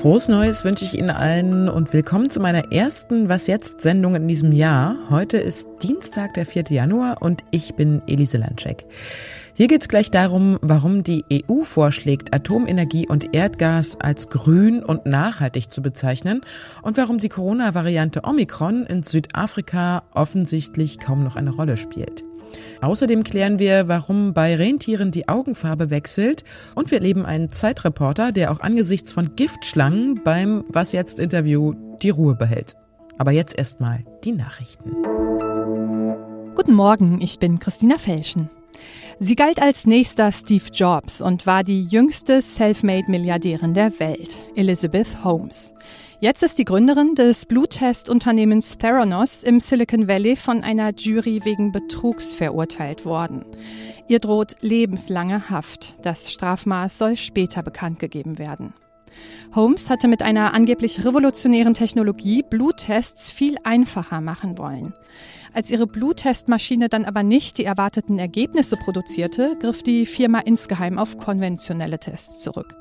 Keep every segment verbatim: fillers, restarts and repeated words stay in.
Frohes Neues wünsche ich Ihnen allen und willkommen zu meiner ersten Was-Jetzt-Sendung in diesem Jahr. Heute ist Dienstag, der vierte Januar und ich bin Elise Landschek. Hier geht es gleich darum, warum die E U vorschlägt, Atomenergie und Erdgas als grün und nachhaltig zu bezeichnen und warum die Corona-Variante Omikron in Südafrika offensichtlich kaum noch eine Rolle spielt. Außerdem klären wir, warum bei Rentieren die Augenfarbe wechselt und wir erleben einen Zeitreporter, der auch angesichts von Giftschlangen beim Was-Jetzt-Interview die Ruhe behält. Aber jetzt erstmal die Nachrichten. Guten Morgen, ich bin Christina Felschen. Sie galt als nächster Steve Jobs und war die jüngste Selfmade-Milliardärin der Welt, Elizabeth Holmes. Jetzt ist die Gründerin des Bluttest-Unternehmens Theranos im Silicon Valley von einer Jury wegen Betrugs verurteilt worden. Ihr droht lebenslange Haft. Das Strafmaß soll später bekannt gegeben werden. Holmes hatte mit einer angeblich revolutionären Technologie Bluttests viel einfacher machen wollen. Als ihre Bluttestmaschine dann aber nicht die erwarteten Ergebnisse produzierte, griff die Firma insgeheim auf konventionelle Tests zurück.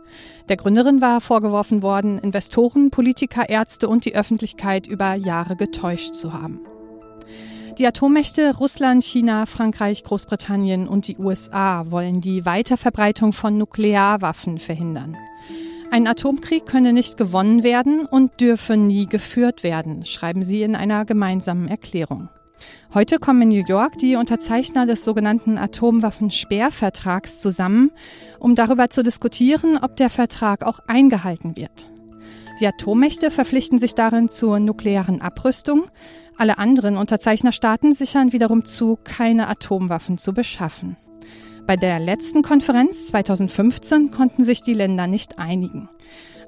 Der Gründerin war vorgeworfen worden, Investoren, Politiker, Ärzte und die Öffentlichkeit über Jahre getäuscht zu haben. Die Atommächte Russland, China, Frankreich, Großbritannien und die U S A wollen die Weiterverbreitung von Nuklearwaffen verhindern. Ein Atomkrieg könne nicht gewonnen werden und dürfe nie geführt werden, schreiben sie in einer gemeinsamen Erklärung. Heute kommen in New York die Unterzeichner des sogenannten Atomwaffensperrvertrags zusammen, um darüber zu diskutieren, ob der Vertrag auch eingehalten wird. Die Atommächte verpflichten sich darin zur nuklearen Abrüstung. Alle anderen Unterzeichnerstaaten sichern wiederum zu, keine Atomwaffen zu beschaffen. Bei der letzten Konferenz zweitausendfünfzehn konnten sich die Länder nicht einigen.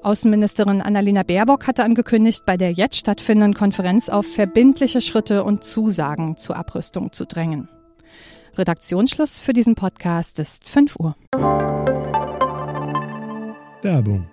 Außenministerin Annalena Baerbock hatte angekündigt, bei der jetzt stattfindenden Konferenz auf verbindliche Schritte und Zusagen zur Abrüstung zu drängen. Redaktionsschluss für diesen Podcast ist fünf Uhr. Werbung.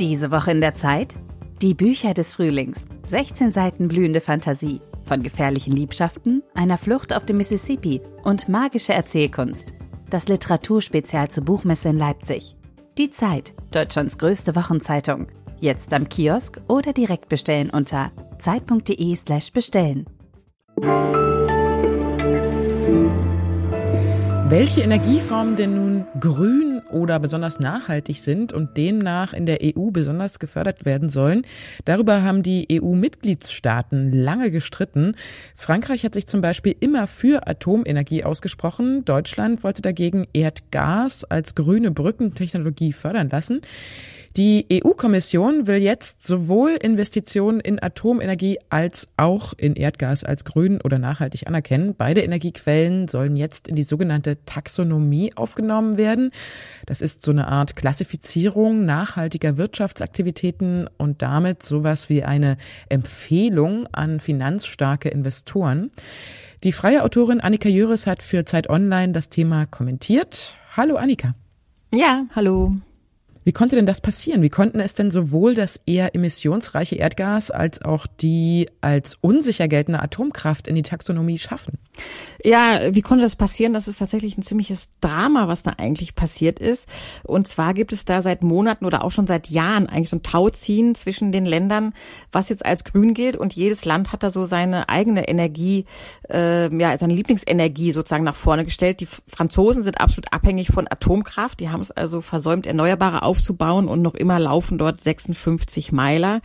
Diese Woche in der Zeit? Die Bücher des Frühlings. sechzehn Seiten blühende Fantasie. Von gefährlichen Liebschaften, einer Flucht auf dem Mississippi und magische Erzählkunst. Das Literaturspezial zur Buchmesse in Leipzig. Die Zeit, Deutschlands größte Wochenzeitung. Jetzt am Kiosk oder direkt bestellen unter zeit.de slash bestellen. Welche Energieformen denn nun grün oder besonders nachhaltig sind und demnach in der E U besonders gefördert werden sollen, darüber haben die E U-Mitgliedstaaten lange gestritten. Frankreich hat sich zum Beispiel immer für Atomenergie ausgesprochen. Deutschland wollte dagegen Erdgas als grüne Brückentechnologie fördern lassen. Die E U-Kommission will jetzt sowohl Investitionen in Atomenergie als auch in Erdgas als grün oder nachhaltig anerkennen. Beide Energiequellen sollen jetzt in die sogenannte Taxonomie aufgenommen werden. Das ist so eine Art Klassifizierung nachhaltiger Wirtschaftsaktivitäten und damit sowas wie eine Empfehlung an finanzstarke Investoren. Die freie Autorin Annika Jüris hat für Zeit Online das Thema kommentiert. Hallo Annika. Ja, hallo. Wie konnte denn das passieren? Wie konnten es denn sowohl das eher emissionsreiche Erdgas als auch die als unsicher geltende Atomkraft in die Taxonomie schaffen? Ja, wie konnte das passieren? Das ist tatsächlich ein ziemliches Drama, was da eigentlich passiert ist. Und zwar gibt es da seit Monaten oder auch schon seit Jahren eigentlich so ein Tauziehen zwischen den Ländern, was jetzt als grün gilt. Und jedes Land hat da so seine eigene Energie, äh, ja, seine Lieblingsenergie sozusagen nach vorne gestellt. Die Franzosen sind absolut abhängig von Atomkraft. Die haben es also versäumt, erneuerbare aufzubauen und noch immer laufen dort sechsundfünfzig Meiler.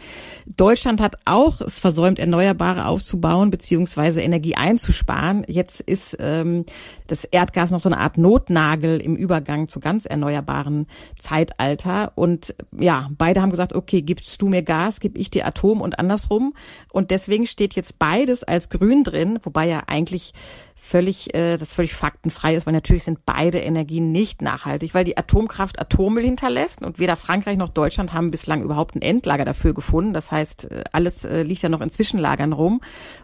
Deutschland hat auch es versäumt, Erneuerbare aufzubauen beziehungsweise Energie einzusparen. Jetzt ist ähm, das Erdgas noch so eine Art Notnagel im Übergang zu ganz erneuerbaren Zeitalter. Und ja, beide haben gesagt, okay, gibst du mir Gas, gib ich dir Atom und andersrum. Und deswegen steht jetzt beides als grün drin, wobei ja eigentlich völlig äh, das völlig faktenfrei ist, weil natürlich sind beide Energien nicht nachhaltig, weil die Atomkraft Atommüll hinterlässt. Und weder Frankreich noch Deutschland haben bislang überhaupt ein Endlager dafür gefunden. Das heißt, alles liegt ja noch in Zwischenlagern rum.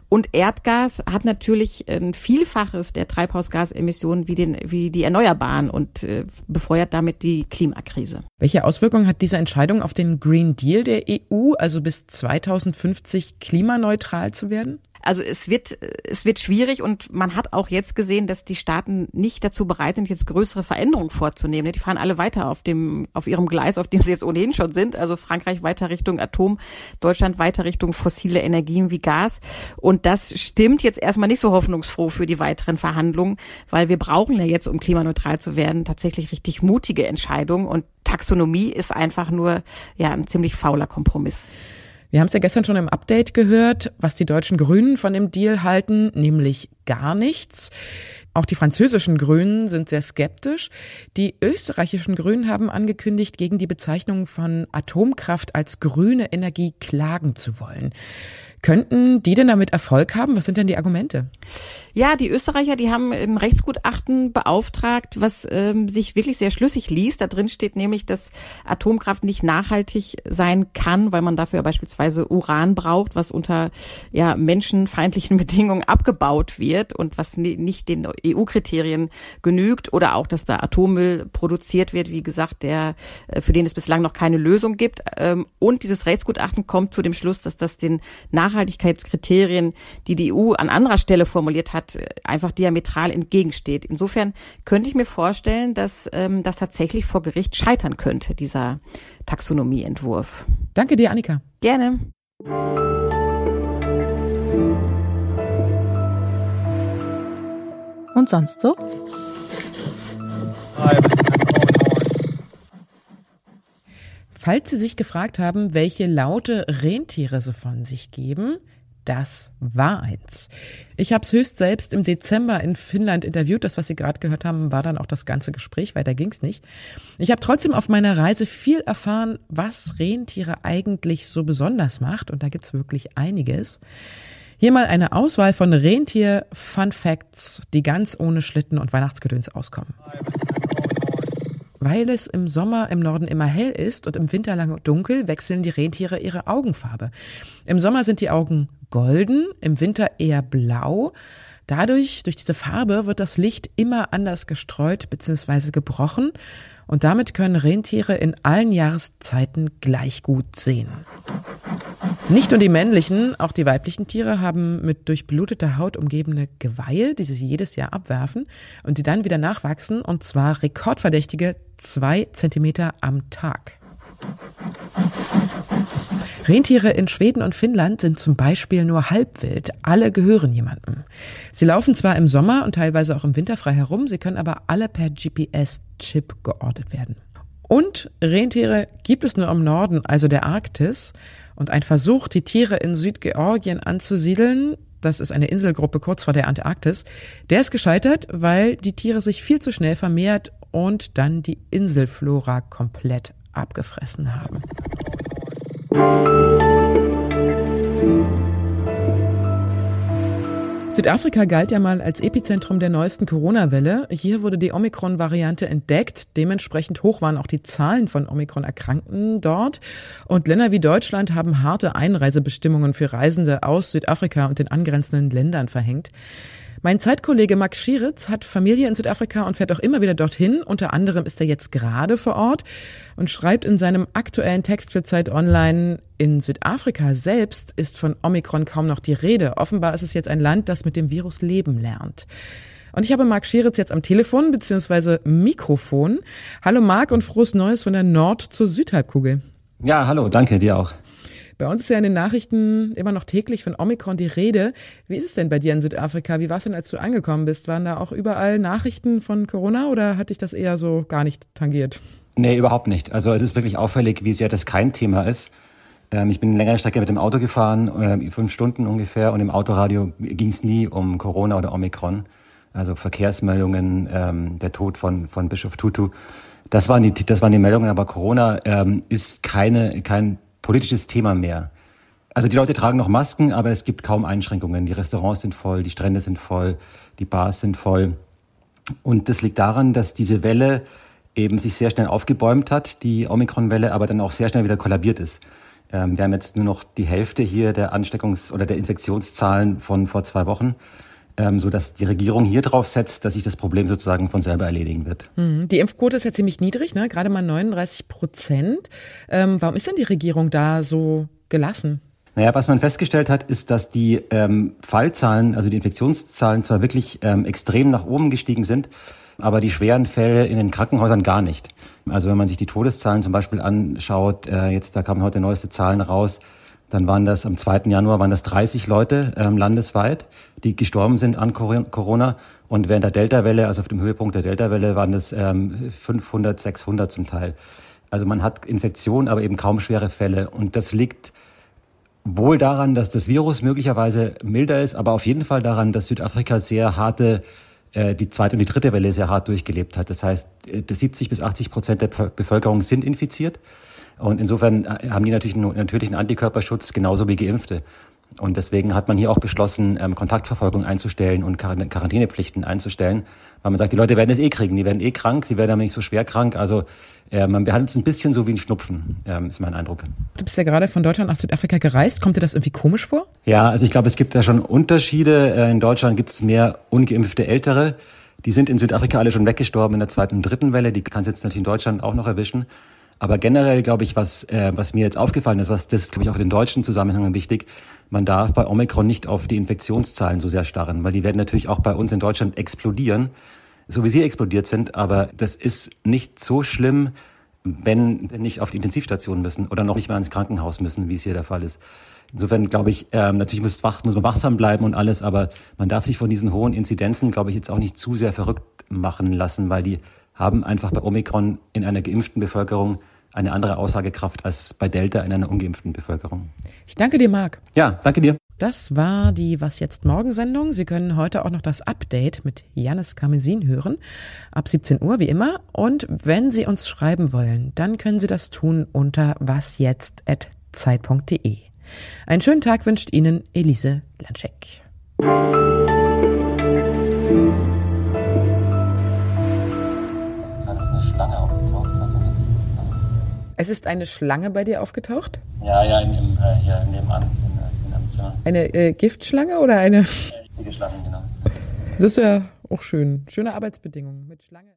Und Erdgas hat natürlich ein Vielfaches der Treibhausgasemissionen wie den, wie die Erneuerbaren und befeuert damit die Klimakrise. Welche Auswirkungen hat diese Entscheidung auf den Green Deal der E U, also bis zweitausendfünfzig klimaneutral zu werden? Also es wird, es wird schwierig und man hat auch jetzt gesehen, dass die Staaten nicht dazu bereit sind, jetzt größere Veränderungen vorzunehmen. Die fahren alle weiter auf dem, auf ihrem Gleis, auf dem sie jetzt ohnehin schon sind. Also Frankreich weiter Richtung Atom, Deutschland weiter Richtung fossile Energien wie Gas. Und das stimmt jetzt erstmal nicht so hoffnungsfroh für die weiteren Verhandlungen, weil wir brauchen ja jetzt, um klimaneutral zu werden, tatsächlich richtig mutige Entscheidungen. Und Taxonomie ist einfach nur ja ein ziemlich fauler Kompromiss. Wir haben es ja gestern schon im Update gehört, was die deutschen Grünen von dem Deal halten, nämlich gar nichts. Auch die französischen Grünen sind sehr skeptisch. Die österreichischen Grünen haben angekündigt, gegen die Bezeichnung von Atomkraft als grüne Energie klagen zu wollen. Könnten die denn damit Erfolg haben? Was sind denn die Argumente? Ja, die Österreicher, die haben ein Rechtsgutachten beauftragt, was ähm, sich wirklich sehr schlüssig liest. Da drin steht nämlich, dass Atomkraft nicht nachhaltig sein kann, weil man dafür beispielsweise Uran braucht, was unter ja menschenfeindlichen Bedingungen abgebaut wird und was ne, nicht den E U-Kriterien genügt. Oder auch, dass da Atommüll produziert wird, wie gesagt, der für den es bislang noch keine Lösung gibt. Und dieses Rechtsgutachten kommt zu dem Schluss, dass das den Nach Nachhaltigkeitskriterien, die die E U an anderer Stelle formuliert hat, einfach diametral entgegensteht. Insofern könnte ich mir vorstellen, dass ähm, das tatsächlich vor Gericht scheitern könnte, dieser Taxonomieentwurf. Danke dir, Annika. Gerne. Und sonst so? Hi. Falls Sie sich gefragt haben, welche Laute Rentiere so von sich geben, das war eins. Ich habe es höchst selbst im Dezember in Finnland interviewt. Das, was Sie gerade gehört haben, war dann auch das ganze Gespräch, weiter ging's nicht. Ich habe trotzdem auf meiner Reise viel erfahren, was Rentiere eigentlich so besonders macht. Und da gibt's wirklich einiges. Hier mal eine Auswahl von Rentier-Fun-Facts, die ganz ohne Schlitten und Weihnachtsgedöns auskommen. Weil es im Sommer im Norden immer hell ist und im Winter lang dunkel, wechseln die Rentiere ihre Augenfarbe. Im Sommer sind die Augen golden, im Winter eher blau. Dadurch, durch diese Farbe, wird das Licht immer anders gestreut bzw. gebrochen. Und damit können Rentiere in allen Jahreszeiten gleich gut sehen. Nicht nur die männlichen, auch die weiblichen Tiere haben mit durchbluteter Haut umgebene Geweihe, die sie jedes Jahr abwerfen und die dann wieder nachwachsen, und zwar rekordverdächtige zwei Zentimeter am Tag. Rentiere in Schweden und Finnland sind zum Beispiel nur halbwild. Alle gehören jemandem. Sie laufen zwar im Sommer und teilweise auch im Winter frei herum, sie können aber alle per G P S-Chip geortet werden. Und Rentiere gibt es nur im Norden, also der Arktis. Und ein Versuch, die Tiere in Südgeorgien anzusiedeln, das ist eine Inselgruppe kurz vor der Antarktis, der ist gescheitert, weil die Tiere sich viel zu schnell vermehrt und dann die Inselflora komplett abgefressen haben. Südafrika galt ja mal als Epizentrum der neuesten Corona-Welle. Hier wurde die Omikron-Variante entdeckt. Dementsprechend hoch waren auch die Zahlen von Omikron-Erkrankten dort. Und Länder wie Deutschland haben harte Einreisebestimmungen für Reisende aus Südafrika und den angrenzenden Ländern verhängt. Mein Zeitkollege Max Schieritz hat Familie in Südafrika und fährt auch immer wieder dorthin. Unter anderem ist er jetzt gerade vor Ort und schreibt in seinem aktuellen Text für Zeit Online, in Südafrika selbst ist von Omikron kaum noch die Rede. Offenbar ist es jetzt ein Land, das mit dem Virus leben lernt. Und ich habe Marc Schieritz jetzt am Telefon bzw. Mikrofon. Hallo Marc und frohes Neues von der Nord- zur Südhalbkugel. Ja, hallo, danke dir auch. Bei uns ist ja in den Nachrichten immer noch täglich von Omikron die Rede. Wie ist es denn bei dir in Südafrika? Wie war es denn, als du angekommen bist? Waren da auch überall Nachrichten von Corona oder hat dich das eher so gar nicht tangiert? Nee, überhaupt nicht. Also es ist wirklich auffällig, wie sehr das kein Thema ist. Ich bin eine längere Strecke mit dem Auto gefahren, fünf Stunden ungefähr, und im Autoradio ging es nie um Corona oder Omikron. Also Verkehrsmeldungen, der Tod von, von Bischof Tutu. Das waren die, das waren die Meldungen, aber Corona ist keine, kein politisches Thema mehr. Also die Leute tragen noch Masken, aber es gibt kaum Einschränkungen. Die Restaurants sind voll, die Strände sind voll, die Bars sind voll. Und das liegt daran, dass diese Welle eben sich sehr schnell aufgebäumt hat, die Omikron-Welle, aber dann auch sehr schnell wieder kollabiert ist. Ähm, wir haben jetzt nur noch die Hälfte hier der Ansteckungs- oder der Infektionszahlen von vor zwei Wochen. Ähm, so dass die Regierung hier drauf setzt, dass sich das Problem sozusagen von selber erledigen wird. Die Impfquote ist ja ziemlich niedrig, ne? Gerade mal neununddreißig Prozent. Ähm, warum ist denn die Regierung da so gelassen? Naja, was man festgestellt hat, ist, dass die ähm, Fallzahlen, also die Infektionszahlen zwar wirklich ähm, extrem nach oben gestiegen sind, aber die schweren Fälle in den Krankenhäusern gar nicht. Also wenn man sich die Todeszahlen zum Beispiel anschaut, äh, jetzt da kamen heute neueste Zahlen raus, dann waren das am zweiten Januar waren das dreißig Leute ähm, landesweit, die gestorben sind an Corona. Und während der Delta-Welle, also auf dem Höhepunkt der Delta-Welle, waren das ähm, fünfhundert, sechshundert zum Teil. Also man hat Infektionen, aber eben kaum schwere Fälle. Und das liegt wohl daran, dass das Virus möglicherweise milder ist, aber auf jeden Fall daran, dass Südafrika sehr harte die zweite und die dritte Welle sehr hart durchgelebt hat. Das heißt, siebzig bis achtzig Prozent der Bevölkerung sind infiziert. Und insofern haben die natürlich einen natürlichen Antikörperschutz, genauso wie Geimpfte. Und deswegen hat man hier auch beschlossen, Kontaktverfolgung einzustellen und Quarantänepflichten einzustellen, weil man sagt, die Leute werden es eh kriegen, die werden eh krank, sie werden aber nicht so schwer krank. Also man behandelt es ein bisschen so wie ein Schnupfen, ist mein Eindruck. Du bist ja gerade von Deutschland nach Südafrika gereist. Kommt dir das irgendwie komisch vor? Ja, also ich glaube, es gibt da schon Unterschiede. In Deutschland gibt es mehr ungeimpfte Ältere. Die sind in Südafrika alle schon weggestorben in der zweiten und dritten Welle. Die kannst du jetzt natürlich in Deutschland auch noch erwischen. Aber generell, glaube ich, was äh, was mir jetzt aufgefallen ist, was das, glaube ich, auch in den deutschen Zusammenhang wichtig, man darf bei Omikron nicht auf die Infektionszahlen so sehr starren, weil die werden natürlich auch bei uns in Deutschland explodieren, so wie sie explodiert sind. Aber das ist nicht so schlimm, wenn nicht auf die Intensivstation müssen oder noch nicht mal ins Krankenhaus müssen, wie es hier der Fall ist. Insofern, glaube ich, ähm, natürlich muss, wach, muss man wachsam bleiben und alles, aber man darf sich von diesen hohen Inzidenzen, glaube ich, jetzt auch nicht zu sehr verrückt machen lassen, weil die haben einfach bei Omikron in einer geimpften Bevölkerung eine andere Aussagekraft als bei Delta in einer ungeimpften Bevölkerung. Ich danke dir, Marc. Ja, danke dir. Das war die Was jetzt Morgen-Sendung. Sie können heute auch noch das Update mit Jannis Karmesin hören, ab siebzehn Uhr wie immer. Und wenn Sie uns schreiben wollen, dann können Sie das tun unter wasjetzt at zeit punkt de. Einen schönen Tag wünscht Ihnen Elise Landschek. Es ist eine Schlange bei dir aufgetaucht? Ja, ja, in dem, äh, hier nebenan, in, in einem Zimmer. Eine äh, Giftschlange oder eine? Ja, giftige Schlangen, genau. Das ist ja auch schön. Schöne Arbeitsbedingungen mit Schlange.